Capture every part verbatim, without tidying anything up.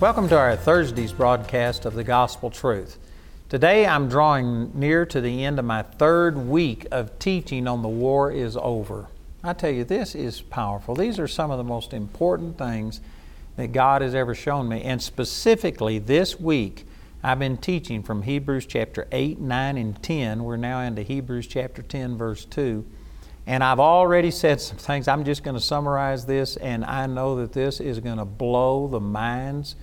Welcome to our Thursday's broadcast of the Gospel Truth. Today I'm drawing near to the end of my third week of teaching on the war is over. I tell you, this is powerful. These are some of the most important things that God has ever shown me. And specifically this week, I've been teaching from Hebrews chapter eight, nine, and ten. We're now into Hebrews chapter ten, verse two. And I've already said some things. I'm just going to summarize this, and I know that this is going to blow the minds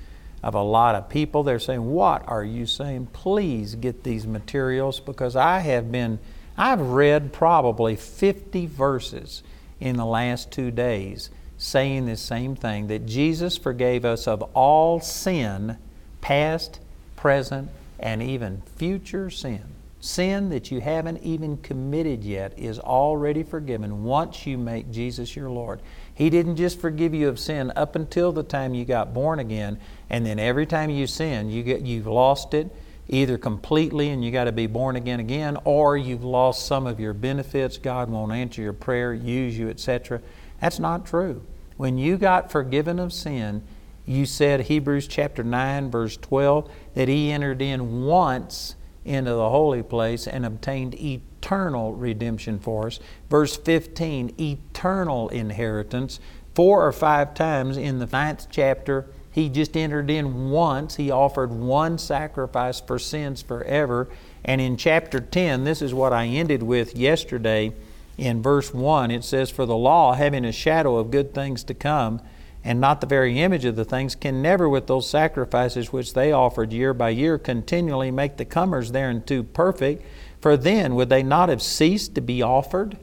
of a lot of people. They're saying, what are you saying? Please get these materials, because I have been, I've read probably fifty verses in the last two days saying this same thing, that Jesus forgave us of all sin, past, present, and even future sin. Sin that you haven't even committed yet is already forgiven once you make Jesus your Lord. He didn't just forgive you of sin up until the time you got born again, and then every time you sin, you get, you've lost it either completely and you got to be born again again, or you've lost some of your benefits. God won't answer your prayer, use you, et cetera. That's not true. When you got forgiven of sin, you said, Hebrews chapter nine, verse twelve, that He entered in once into the holy place and obtained eternal redemption for us. Verse fifteen, eternal inheritance. Four or five times in the ninth chapter, He just entered in once. He offered one sacrifice for sins forever. And in chapter ten, this is what I ended with yesterday. In verse one, it says, for the law, having a shadow of good things to come, and not the very image of the things, can never with those sacrifices which they offered year by year continually make the comers thereunto perfect, for then would they not have ceased to be offered?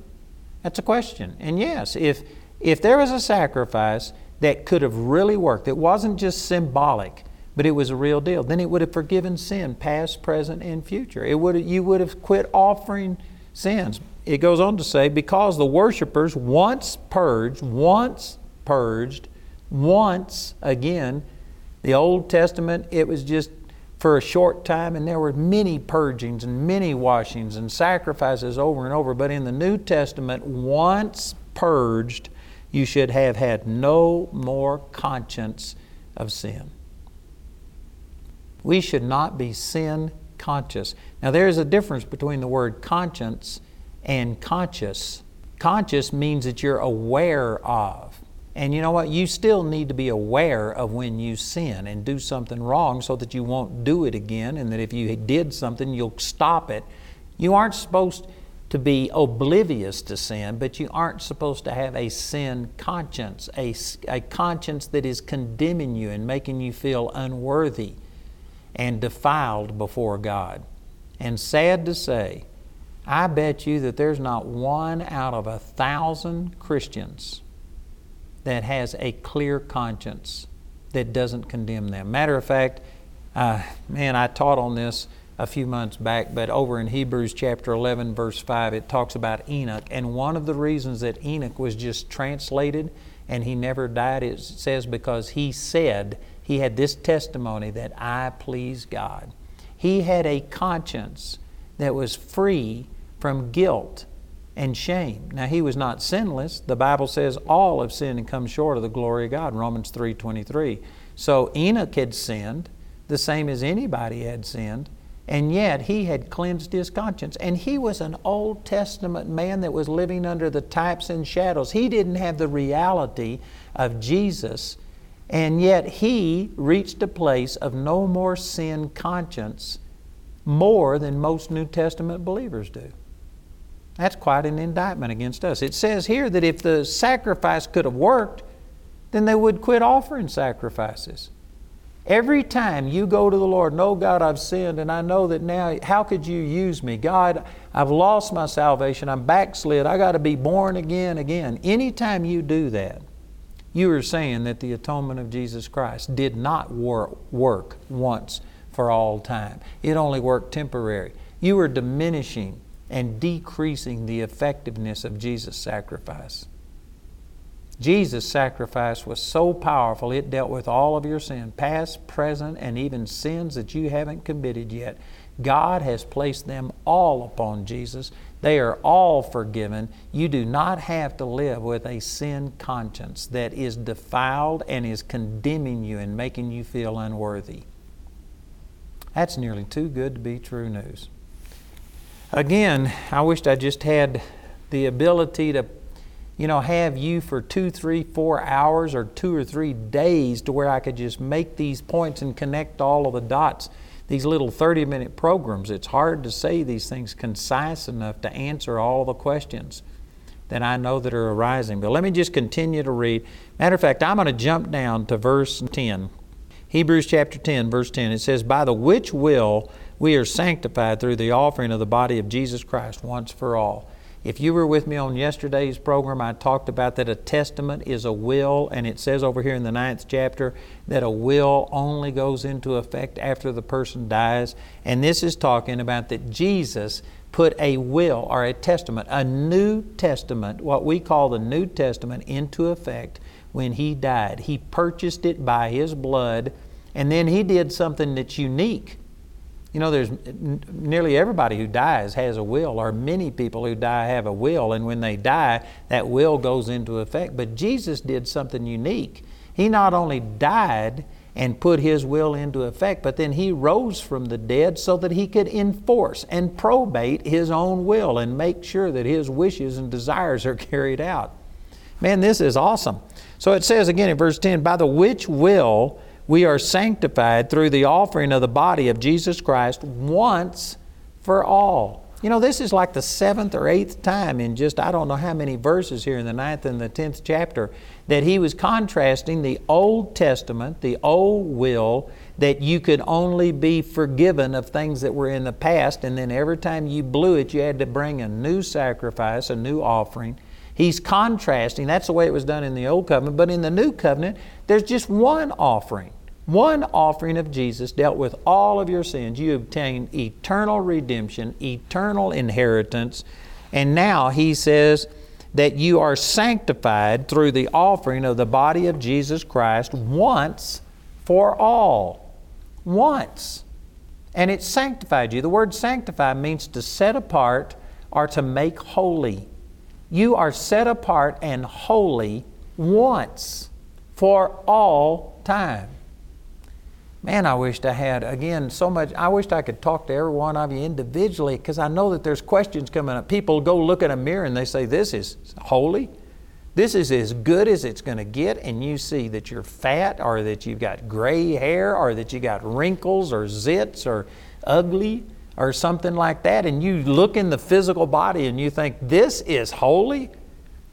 That's a question. And yes, if if there was a sacrifice that could have really worked, it wasn't just symbolic, but it was a real deal, then it would have forgiven sin, past, present, and future. It would have, you would have quit offering sins. It goes on to say, because the worshipers once purged, once purged, once again, the Old Testament, it was just for a short time, and there were many purgings and many washings and sacrifices over and over. But in the New Testament, once purged, you should have had no more conscience of sin. We should not be sin conscious. Now, there is a difference between the word conscience and conscious. Conscious means that you're aware of. And you know what? You still need to be aware of when you sin and do something wrong so that you won't do it again, and that if you did something, you'll stop it. You aren't supposed to be oblivious to sin, but you aren't supposed to have a sin conscience, a, a conscience that is condemning you and making you feel unworthy and defiled before God. And sad to say, I bet you that there's not one out of a thousand Christians that has a clear conscience that doesn't condemn them. Matter of fact, uh, man, I taught on this a few months back, but over in Hebrews chapter eleven, verse five, it talks about Enoch. And one of the reasons that Enoch was just translated and he never died, it says because he said, he had this testimony that I please God. He had a conscience that was free from guilt and shame. Now, he was not sinless. The Bible says all have sinned and come short of the glory of God, Romans three twenty-three. So Enoch had sinned, the same as anybody had sinned, and yet he had cleansed his conscience. And he was an Old Testament man that was living under the types and shadows. He didn't have the reality of Jesus, and yet he reached a place of no more sin conscience more than most New Testament believers do. That's quite an indictment against us. It says here that if the sacrifice could have worked, then they would quit offering sacrifices. Every time you go to the Lord, no, God, I've sinned, and I know that now, how could you use me? God, I've lost my salvation. I'm backslid. I got to be born again again. Anytime you do that, You are saying that the atonement of Jesus Christ did not wor- work once for all time. It only worked temporary. You are diminishing and decreasing the effectiveness of Jesus' sacrifice. Jesus' sacrifice was so powerful, it dealt with all of your sin, past, present, and even sins that you haven't committed yet. God has placed them all upon Jesus. They are all forgiven. You do not have to live with a sin conscience that is defiled and is condemning you and making you feel unworthy. That's nearly too good to be true news. Again, I wished I just had the ability to, you know, have you for two, three, four hours or two or three days to where I could just make these points and connect all of the dots. These little thirty-minute programs, it's hard to say these things concise enough to answer all the questions that I know that are arising. But let me just continue to read. Matter of fact, I'm going to jump down to verse ten. Hebrews chapter ten, verse ten. It says, by the which will we are sanctified through the offering of the body of Jesus Christ once for all. If you were with me on yesterday's program, I talked about that a testament is a will, and it says over here in the ninth chapter that a will only goes into effect after the person dies. And this is talking about that Jesus put a will or a testament, a New Testament, what we call the New Testament, into effect when He died. He purchased it by His blood, and then He did something that's unique. You know, there's nearly everybody who dies has a will, or many people who die have a will, and when they die, that will goes into effect. But Jesus did something unique. He not only died and put His will into effect, but then He rose from the dead so that He could enforce and probate His own will and make sure that His wishes and desires are carried out. Man, this is awesome. So it says again in verse ten, by the which will we are sanctified through the offering of the body of Jesus Christ once for all. You know, this is like the seventh or eighth time in just, I don't know how many verses here in the ninth and the tenth chapter, that he was contrasting the Old Testament, the old will, that you could only be forgiven of things that were in the past, and then every time you blew it, you had to bring a new sacrifice, a new offering. He's contrasting. That's the way it was done in the Old Covenant. But in the New Covenant, there's just one offering. One offering of Jesus dealt with all of your sins. You obtained eternal redemption, eternal inheritance. And now he says that you are sanctified through the offering of the body of Jesus Christ once for all. Once. And it sanctified you. The word sanctify means to set apart or to make holy. You are set apart and holy once for all time. Man, I wished I had, again, so much. I wished I could talk to every one of you individually, because I know that there's questions coming up. People go look in a mirror and they say, this is holy. This is as good as it's going to get. And you see that you're fat, or that you've got gray hair, or that you got wrinkles or zits or ugly, or something like that, and you look in the physical body and you think, this is holy?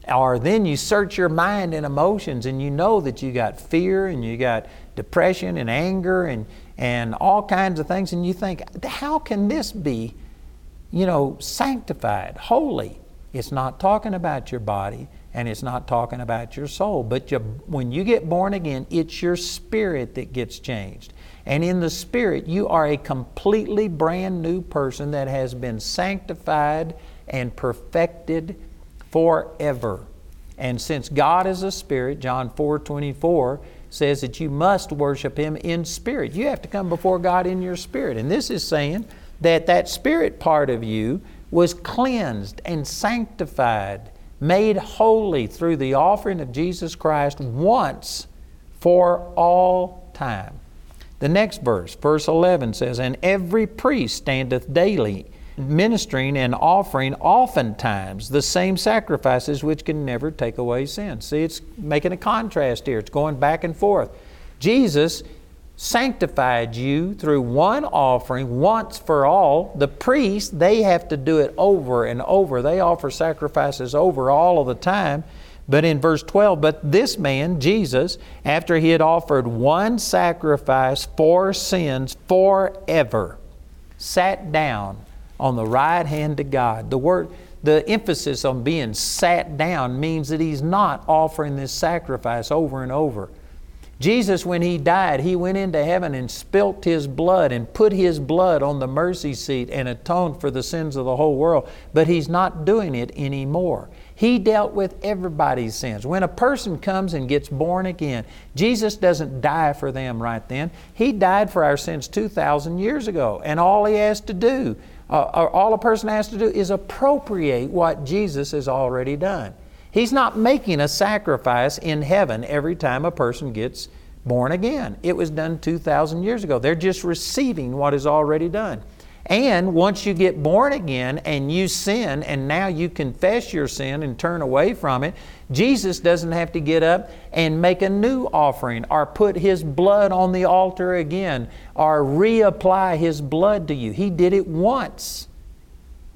Or then you search your mind and emotions and you know that you got fear and you got depression and anger and, and all kinds of things, and you think, how can this be, you know, sanctified, holy? It's not talking about your body, and it's not talking about your soul. But you, when you get born again, it's your spirit that gets changed. And in the Spirit, you are a completely brand new person that has been sanctified and perfected forever. And since God is a Spirit, John four twenty-four says that you must worship Him in spirit. You have to come before God in your spirit. And this is saying that that spirit part of you was cleansed and sanctified, made holy through the offering of Jesus Christ once for all time. The next verse, verse eleven says, and every priest standeth daily, ministering and offering oftentimes the same sacrifices which can never take away sin. See, it's making a contrast here. It's going back and forth. Jesus sanctified you through one offering once for all. The priests, they have to do it over and over. They offer sacrifices over all of the time. But in verse twelve, but this man, Jesus, after he had offered one sacrifice for sins forever, sat down on the right hand of God. The word, the emphasis on being sat down means that He's not offering this sacrifice over and over. Jesus, when He died, He went into heaven and spilt His blood and put His blood on the mercy seat and atoned for the sins of the whole world. But He's not doing it anymore. He dealt with everybody's sins. When a person comes and gets born again, Jesus doesn't die for them right then. He died for our sins two thousand years ago. And all He has to do, uh, or all a person has to do is appropriate what Jesus has already done. He's not making a sacrifice in heaven every time a person gets born again. It was done two thousand years ago. They're just receiving what is already done. And once you get born again and you sin, and now you confess your sin and turn away from it, Jesus doesn't have to get up and make a new offering or put His blood on the altar again or reapply His blood to you. He did it once.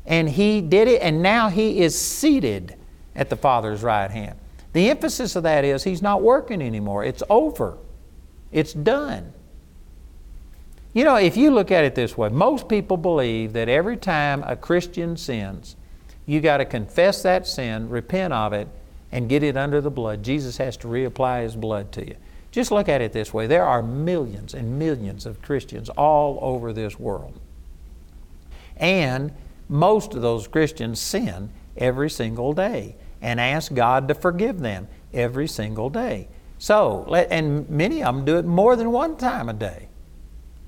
And He did it, and now He is seated at the Father's right hand. The emphasis of that is He's not working anymore. It's over. It's done. You know, if you look at it this way, most people believe that every time a Christian sins, you got to confess that sin, repent of it, and get it under the blood. Jesus has to reapply His blood to you. Just look at it this way. There are millions and millions of Christians all over this world. And most of those Christians sin every single day, and ask God to forgive them every single day. So, and many of them do it more than one time a day.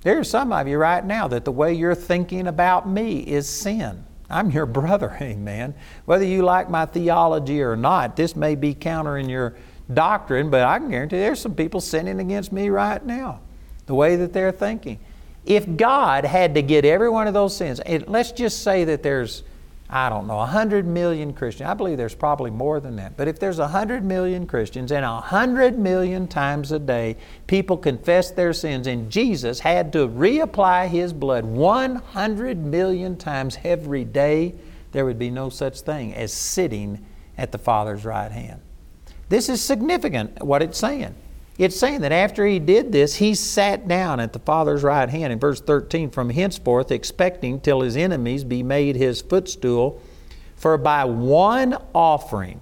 There are some of you right now that the way you're thinking about me is sin. I'm your brother, amen. Whether you like my theology or not, this may be counter in your doctrine, but I can guarantee there's some people sinning against me right now, the way that they're thinking. If God had to get every one of those sins, and let's just say that there's I don't know, one hundred million Christians. I believe there's probably more than that. But if there's one hundred million Christians and one hundred million times a day people confess their sins and Jesus had to reapply His blood one hundred million times every day, there would be no such thing as sitting at the Father's right hand. This is significant, what it's saying. It's saying that after He did this, He sat down at the Father's right hand. In verse thirteen, from henceforth expecting till His enemies be made His footstool, for by one offering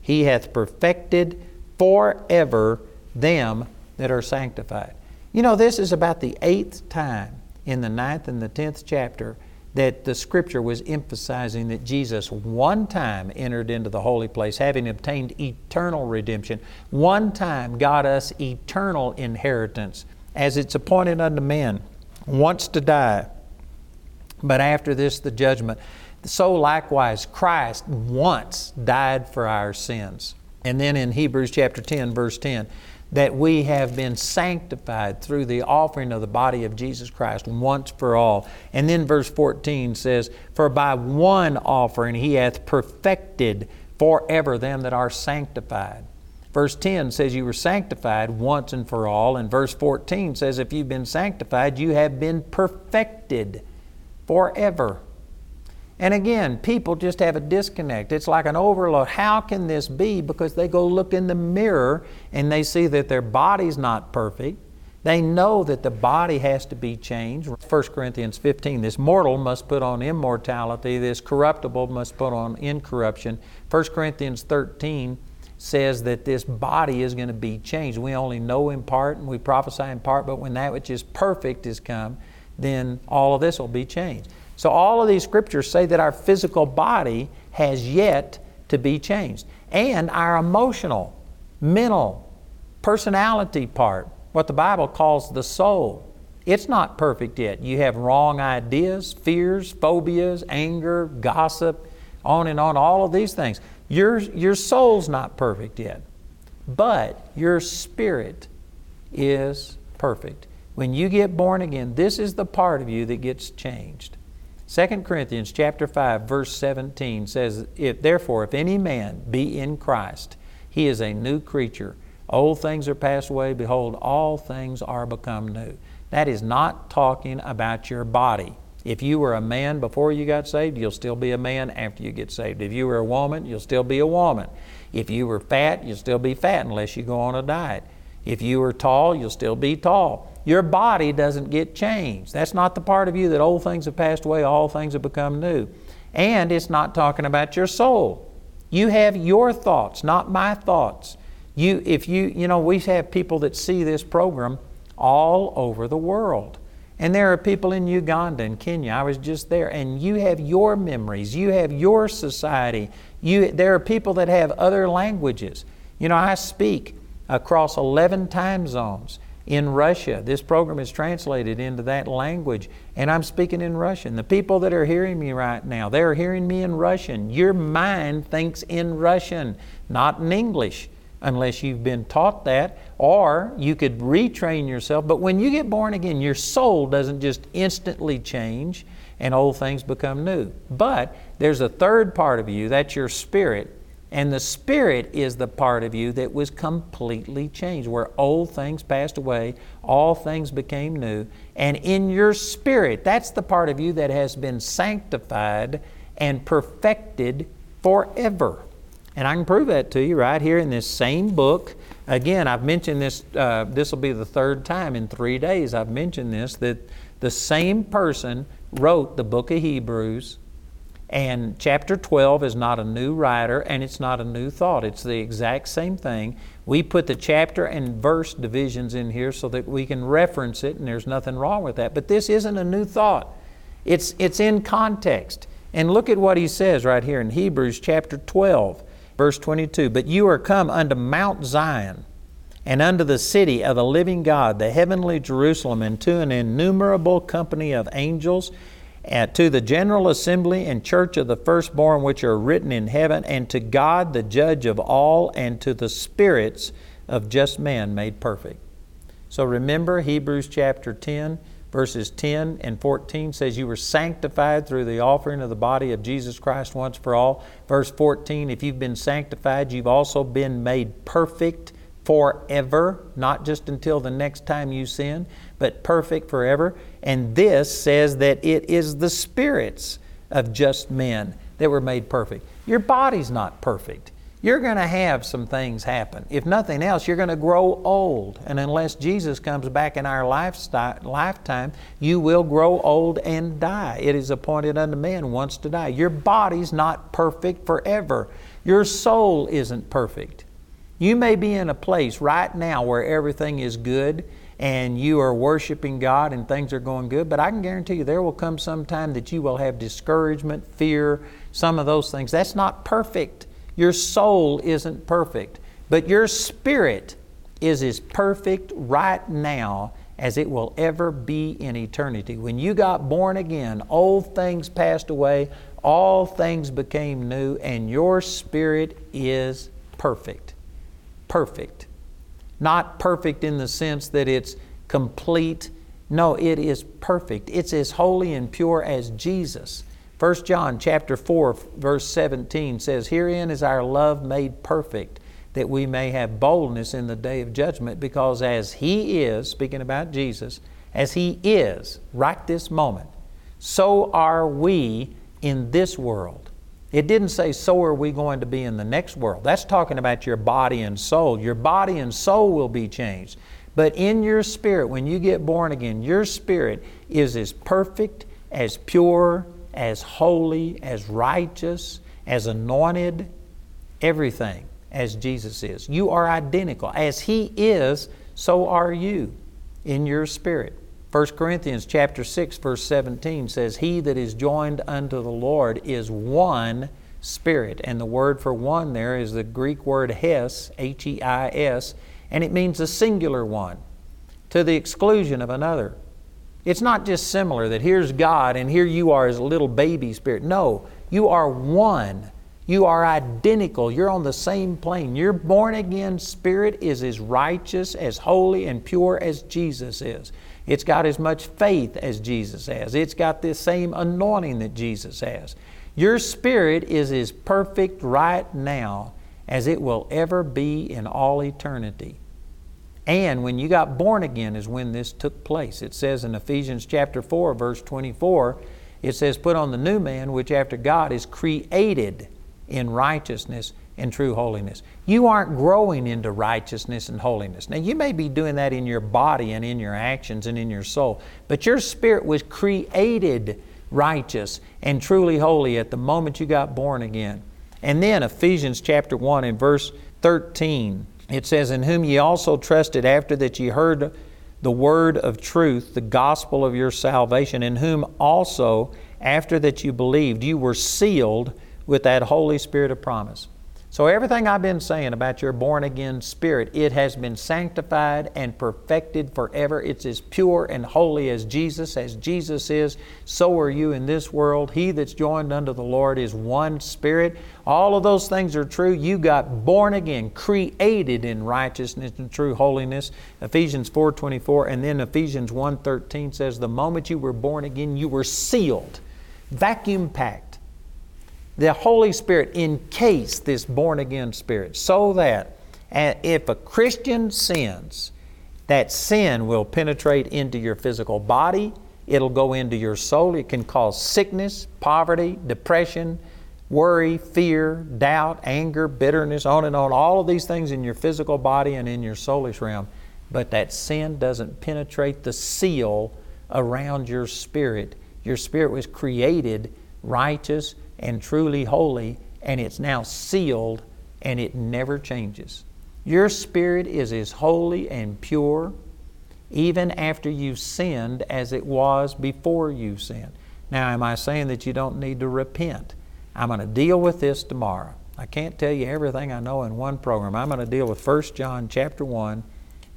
He hath perfected forever them that are sanctified. You know, this is about the eighth time in the ninth and the tenth chapter that the Scripture was emphasizing that Jesus one time entered into the holy place, having obtained eternal redemption. One time got us eternal inheritance, as it's appointed unto man once to die, but after this the judgment. So likewise, Christ once died for our sins. And then in Hebrews chapter ten, verse ten, that we have been sanctified through the offering of the body of Jesus Christ once for all. And then verse fourteen says, for by one offering He hath perfected forever them that are sanctified. Verse ten says you were sanctified once and for all. And verse fourteen says if you've been sanctified, you have been perfected forever. And again, people just have a disconnect. It's like an overload. How can this be? Because they go look in the mirror and they see that their body's not perfect. They know that the body has to be changed. First Corinthians fifteen, this mortal must put on immortality. This corruptible must put on incorruption. First Corinthians thirteen says that this body is going to be changed. We only know in part and we prophesy in part, but when that which is perfect is come, then all of this will be changed. So all of these Scriptures say that our physical body has yet to be changed. And our emotional, mental, personality part, what the Bible calls the soul, it's not perfect yet. You have wrong ideas, fears, phobias, anger, gossip, on and on, all of these things. Your, your soul's not perfect yet, but your spirit is perfect. When you get born again, this is the part of you that gets changed. Second Corinthians chapter five, verse seventeen says, if, therefore, if any man be in Christ, he is a new creature. Old things are passed away. Behold, all things are become new. That is not talking about your body. If you were a man before you got saved, you'll still be a man after you get saved. If you were a woman, you'll still be a woman. If you were fat, you'll still be fat unless you go on a diet. If you were tall, you'll still be tall. Your body doesn't get changed. That's not the part of you that old things have passed away, all things have become new. And it's not talking about your soul. You have your thoughts, not my thoughts. You, if you, you know, we have people that see this program all over the world. And there are people in Uganda and Kenya. I was just there. And you have your memories. You have your society. You, there are people that have other languages. You know, I speak across eleven time zones in Russia. This program is translated into that language. And I'm speaking in Russian. The people that are hearing me right now, they're hearing me in Russian. Your mind thinks in Russian, not in English, unless you've been taught that, or you could retrain yourself. But when you get born again, your soul doesn't just instantly change and old things become new. But there's a third part of you, that's your spirit, and the spirit is the part of you that was completely changed, where old things passed away, all things became new, and in your spirit, that's the part of you that has been sanctified and perfected forever. And I can prove that to you right here in this same book. Again, I've mentioned this, uh, this will be the third time in three days I've mentioned this, that the same person wrote the book of Hebrews, and chapter twelve is not a new writer and it's not a new thought. It's the exact same thing. We put the chapter and verse divisions in here so that we can reference it, and there's nothing wrong with that. But this isn't a new thought. It's, it's in context. And look at what he says right here in Hebrews chapter twelve. Verse twenty-two, but you are come unto Mount Zion, and unto the city of the living God, the heavenly Jerusalem, and to an innumerable company of angels, and to the general assembly and church of the firstborn which are written in heaven, and to God the judge of all, and to the spirits of just men made perfect. So remember Hebrews chapter ten, verses ten and fourteen says you were sanctified through the offering of the body of Jesus Christ once for all. Verse fourteen, if you've been sanctified, you've also been made perfect forever, not just until the next time you sin, but perfect forever. And this says that it is the spirits of just men that were made perfect. Your body's not perfect. You're going to have some things happen. If nothing else, you're going to grow old. And unless Jesus comes back in our lifetime, you will grow old and die. It is appointed unto man once to die. Your body's not perfect forever. Your soul isn't perfect. You may be in a place right now where everything is good and you are worshiping God and things are going good, but I can guarantee you there will come some time that you will have discouragement, fear, some of those things. That's not perfect. Your soul isn't perfect, but your spirit is as perfect right now as it will ever be in eternity. When you got born again, old things passed away, all things became new, and your spirit is perfect. Perfect. Not perfect in the sense that it's complete. No, it is perfect. It's as holy and pure as Jesus. First John chapter four, verse seventeen says, herein is our love made perfect, that we may have boldness in the day of judgment, because as He is, speaking about Jesus, as He is right this moment, so are we in this world. It didn't say, so are we going to be in the next world. That's talking about your body and soul. Your body and soul will be changed. But in your spirit, when you get born again, your spirit is as perfect, as pure, as holy, as righteous, as anointed, everything as Jesus is. You are identical. As He is, so are you in your spirit. First Corinthians chapter six, verse seventeen says, he that is joined unto the Lord is one spirit. And the word for one there is the Greek word heis, H E I S, and it means a singular one, to the exclusion of another. It's not just similar that here's God and here you are as a little baby spirit. No, you are one. You are identical. You're on the same plane. Your born-again spirit is as righteous, as holy, and pure as Jesus is. It's got as much faith as Jesus has. It's got the same anointing that Jesus has. Your spirit is as perfect right now as it will ever be in all eternity. And when you got born again is when this took place. It says in Ephesians chapter four, verse twenty-four, it says, put on the new man, which after God is created in righteousness and true holiness. You aren't growing into righteousness and holiness. Now, you may be doing that in your body and in your actions and in your soul, but your spirit was created righteous and truly holy at the moment you got born again. And then Ephesians chapter one and verse thirteen, it says, "In whom ye also trusted after that ye heard the word of truth, the gospel of your salvation, in whom also after that you believed, you were sealed with that Holy Spirit of promise." So everything I've been saying about your born-again spirit, it has been sanctified and perfected forever. It's as pure and holy as Jesus, as Jesus is. So are you in this world. He that's joined unto the Lord is one spirit. All of those things are true. You got born again, created in righteousness and true holiness. Ephesians four twenty-four, and then Ephesians one thirteen says, the moment you were born again, you were sealed, vacuum-packed. The Holy Spirit encased this born-again spirit so that if a Christian sins, that sin will penetrate into your physical body. It'll go into your soul. It can cause sickness, poverty, depression, worry, fear, doubt, anger, bitterness, on and on. All of these things in your physical body and in your soulish realm. But that sin doesn't penetrate the seal around your spirit. Your spirit was created righteous and truly holy, and it's now sealed, and it never changes. Your spirit is as holy and pure even after you've sinned as it was before you sinned. Now, am I saying that you don't need to repent? I'm going to deal with this tomorrow. I can't tell you everything I know in one program. I'm going to deal with First John chapter one,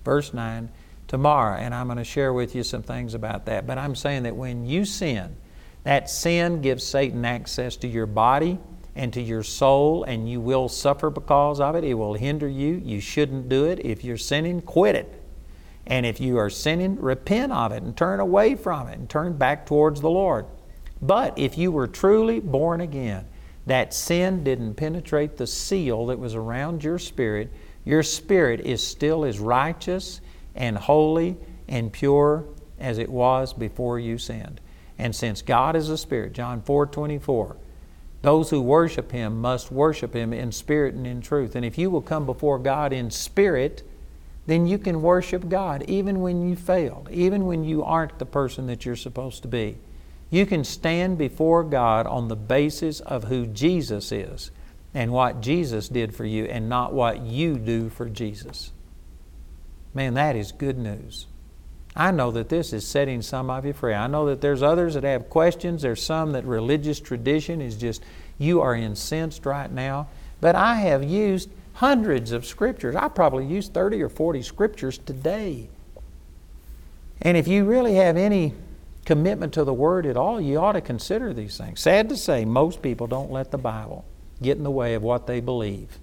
verse nine tomorrow, and I'm going to share with you some things about that. But I'm saying that when you sin, that sin gives Satan access to your body and to your soul, and you will suffer because of it. It will hinder you. You shouldn't do it. If you're sinning, quit it. And if you are sinning, repent of it and turn away from it and turn back towards the Lord. But if you were truly born again, that sin didn't penetrate the seal that was around your spirit. Your spirit is still as righteous and holy and pure as it was before you sinned. And since God is a spirit, John four twenty-four, those who worship Him must worship Him in spirit and in truth. And if you will come before God in spirit, then you can worship God even when you failed, even when you aren't the person that you're supposed to be. You can stand before God on the basis of who Jesus is and what Jesus did for you and not what you do for Jesus. Man, that is good news. I know that this is setting some of you free. I know that there's others that have questions. There's some that religious tradition is just, you are incensed right now. But I have used hundreds of scriptures. I probably used thirty or forty scriptures today. And if you really have any commitment to the Word at all, you ought to consider these things. Sad to say, most people don't let the Bible get in the way of what they believe.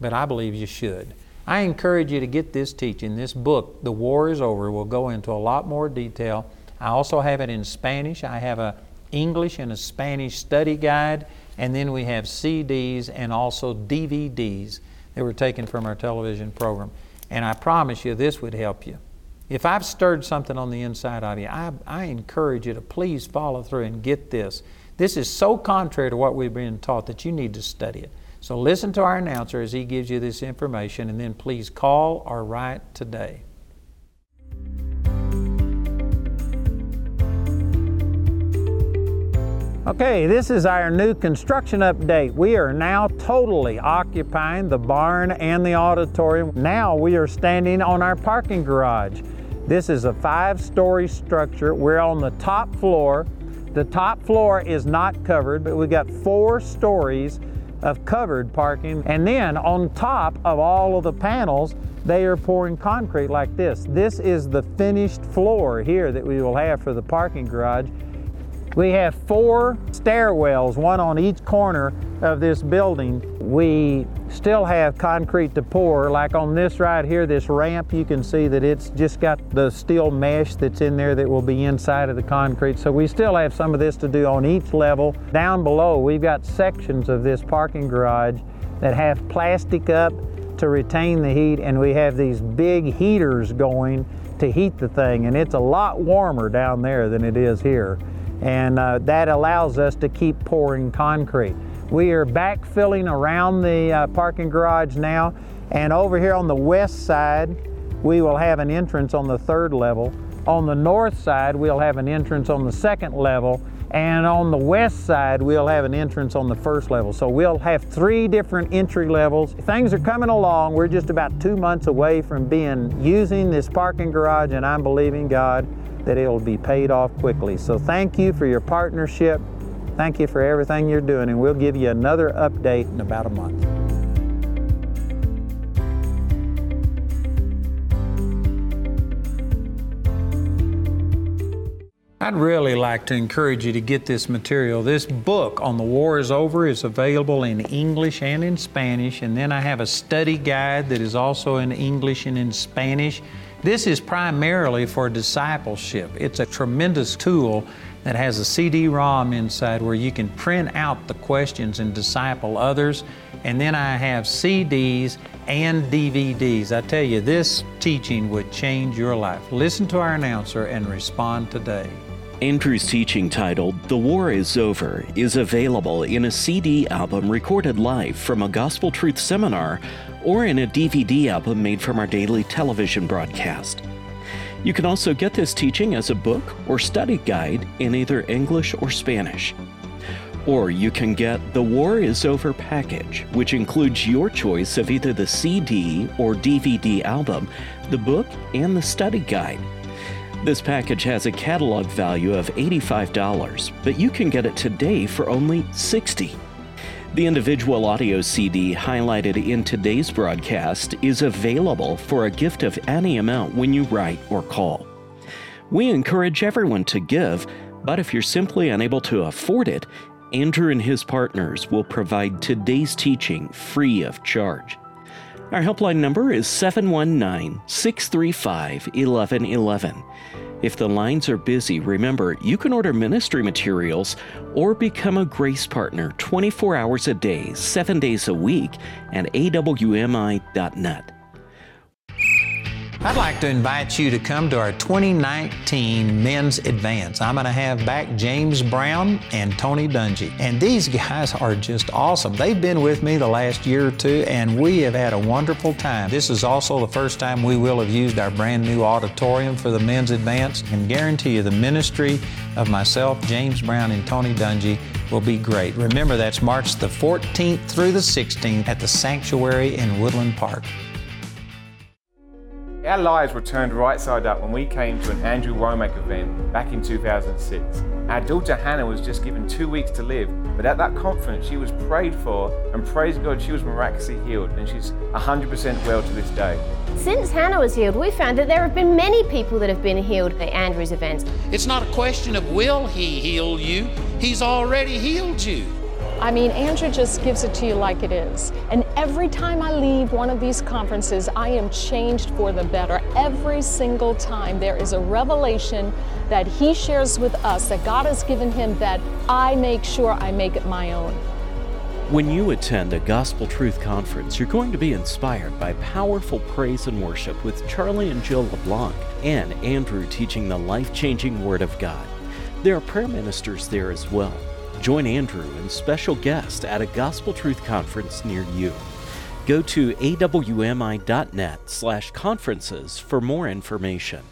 But I believe you should. I encourage you to get this teaching, this book, The War Is Over. We'll go into a lot more detail. I also have it in Spanish. I have an English and a Spanish study guide. And then we have C Ds and also D V Ds that were taken from our television program. And I promise you this would help you. If I've stirred something on the inside of you, I, I encourage you to please follow through and get this. This is so contrary to what we've been taught that you need to study it. So listen to our announcer as he gives you this information, and then please call or write today. Okay, this is our new construction update. We are now totally occupying the barn and the auditorium. Now we are standing on our parking garage. This is a five-story structure. We're on the top floor. The top floor is not covered, but we've got four stories of covered parking. And then on top of all of the panels, they are pouring concrete like this. This is the finished floor here that we will have for the parking garage. We have four stairwells, one on each corner of this building. We still have concrete to pour, like on this right here, this ramp, you can see that it's just got the steel mesh that's in there that will be inside of the concrete. So we still have some of this to do on each level. Down below, we've got sections of this parking garage that have plastic up to retain the heat, and we have these big heaters going to heat the thing, and it's a lot warmer down there than it is here. And uh, that allows us to keep pouring concrete. We are backfilling around the uh, parking garage now, and over here on the west side, we will have an entrance on the third level. On the north side, we'll have an entrance on the second level, And on the west side, we'll have an entrance on the first level. So we'll have three different entry levels. Things are coming along. We're just about two months away from being using this parking garage, and I'm believing God that it'll be paid off quickly. So thank you for your partnership. Thank you for everything you're doing, and we'll give you another update in about a month. I'd really like to encourage you to get this material. This book on The War Is Over is available in English and in Spanish, and then I have a study guide that is also in English and in Spanish. This is primarily for discipleship. It's a tremendous tool that has a C D ROM inside where you can print out the questions and disciple others. And then I have C Ds and D V Ds. I tell you, this teaching would change your life. Listen to our announcer and respond today. Andrew's teaching titled The War Is Over is available in a C D album recorded live from a Gospel Truth seminar or in a D V D album made from our daily television broadcast. You can also get this teaching as a book or study guide in either English or Spanish. Or you can get The War Is Over package, which includes your choice of either the C D or D V D album, the book, and the study guide. This package has a catalog value of eighty-five dollars, but you can get it today for only sixty dollars. The individual audio C D highlighted in today's broadcast is available for a gift of any amount when you write or call. We encourage everyone to give, but if you're simply unable to afford it, Andrew and his partners will provide today's teaching free of charge. Our helpline number is seven one nine, six three five, one one one one. If the lines are busy, remember, you can order ministry materials or become a Grace Partner twenty-four hours a day, seven days a week at A W M I dot net. I'd like to invite you to come to our twenty nineteen Men's Advance. I'm going to have back James Brown and Tony Dungy. And these guys are just awesome. They've been with me the last year or two, and we have had a wonderful time. This is also the first time we will have used our brand new auditorium for the Men's Advance. I can guarantee you the ministry of myself, James Brown, and Tony Dungy will be great. Remember, that's March the fourteenth through the sixteenth at the Sanctuary in Woodland Park. Our lives were turned right side up when we came to an Andrew Womack event back in two thousand six. Our daughter Hannah was just given two weeks to live, but at that conference she was prayed for, and praise God, she was miraculously healed, and she's one hundred percent well to this day. Since Hannah was healed, we found that there have been many people that have been healed at Andrew's events. It's not a question of will he heal you, he's already healed you. I mean, Andrew just gives it to you like it is. And every time I leave one of these conferences, I am changed for the better. Every single time there is a revelation that he shares with us, that God has given him, that I make sure I make it my own. When you attend a Gospel Truth conference, you're going to be inspired by powerful praise and worship with Charlie and Jill LeBlanc and Andrew teaching the life-changing Word of God. There are prayer ministers there as well. Join Andrew and special guest at a Gospel Truth conference near you. Go to A W M I dot net slash conferences for more information.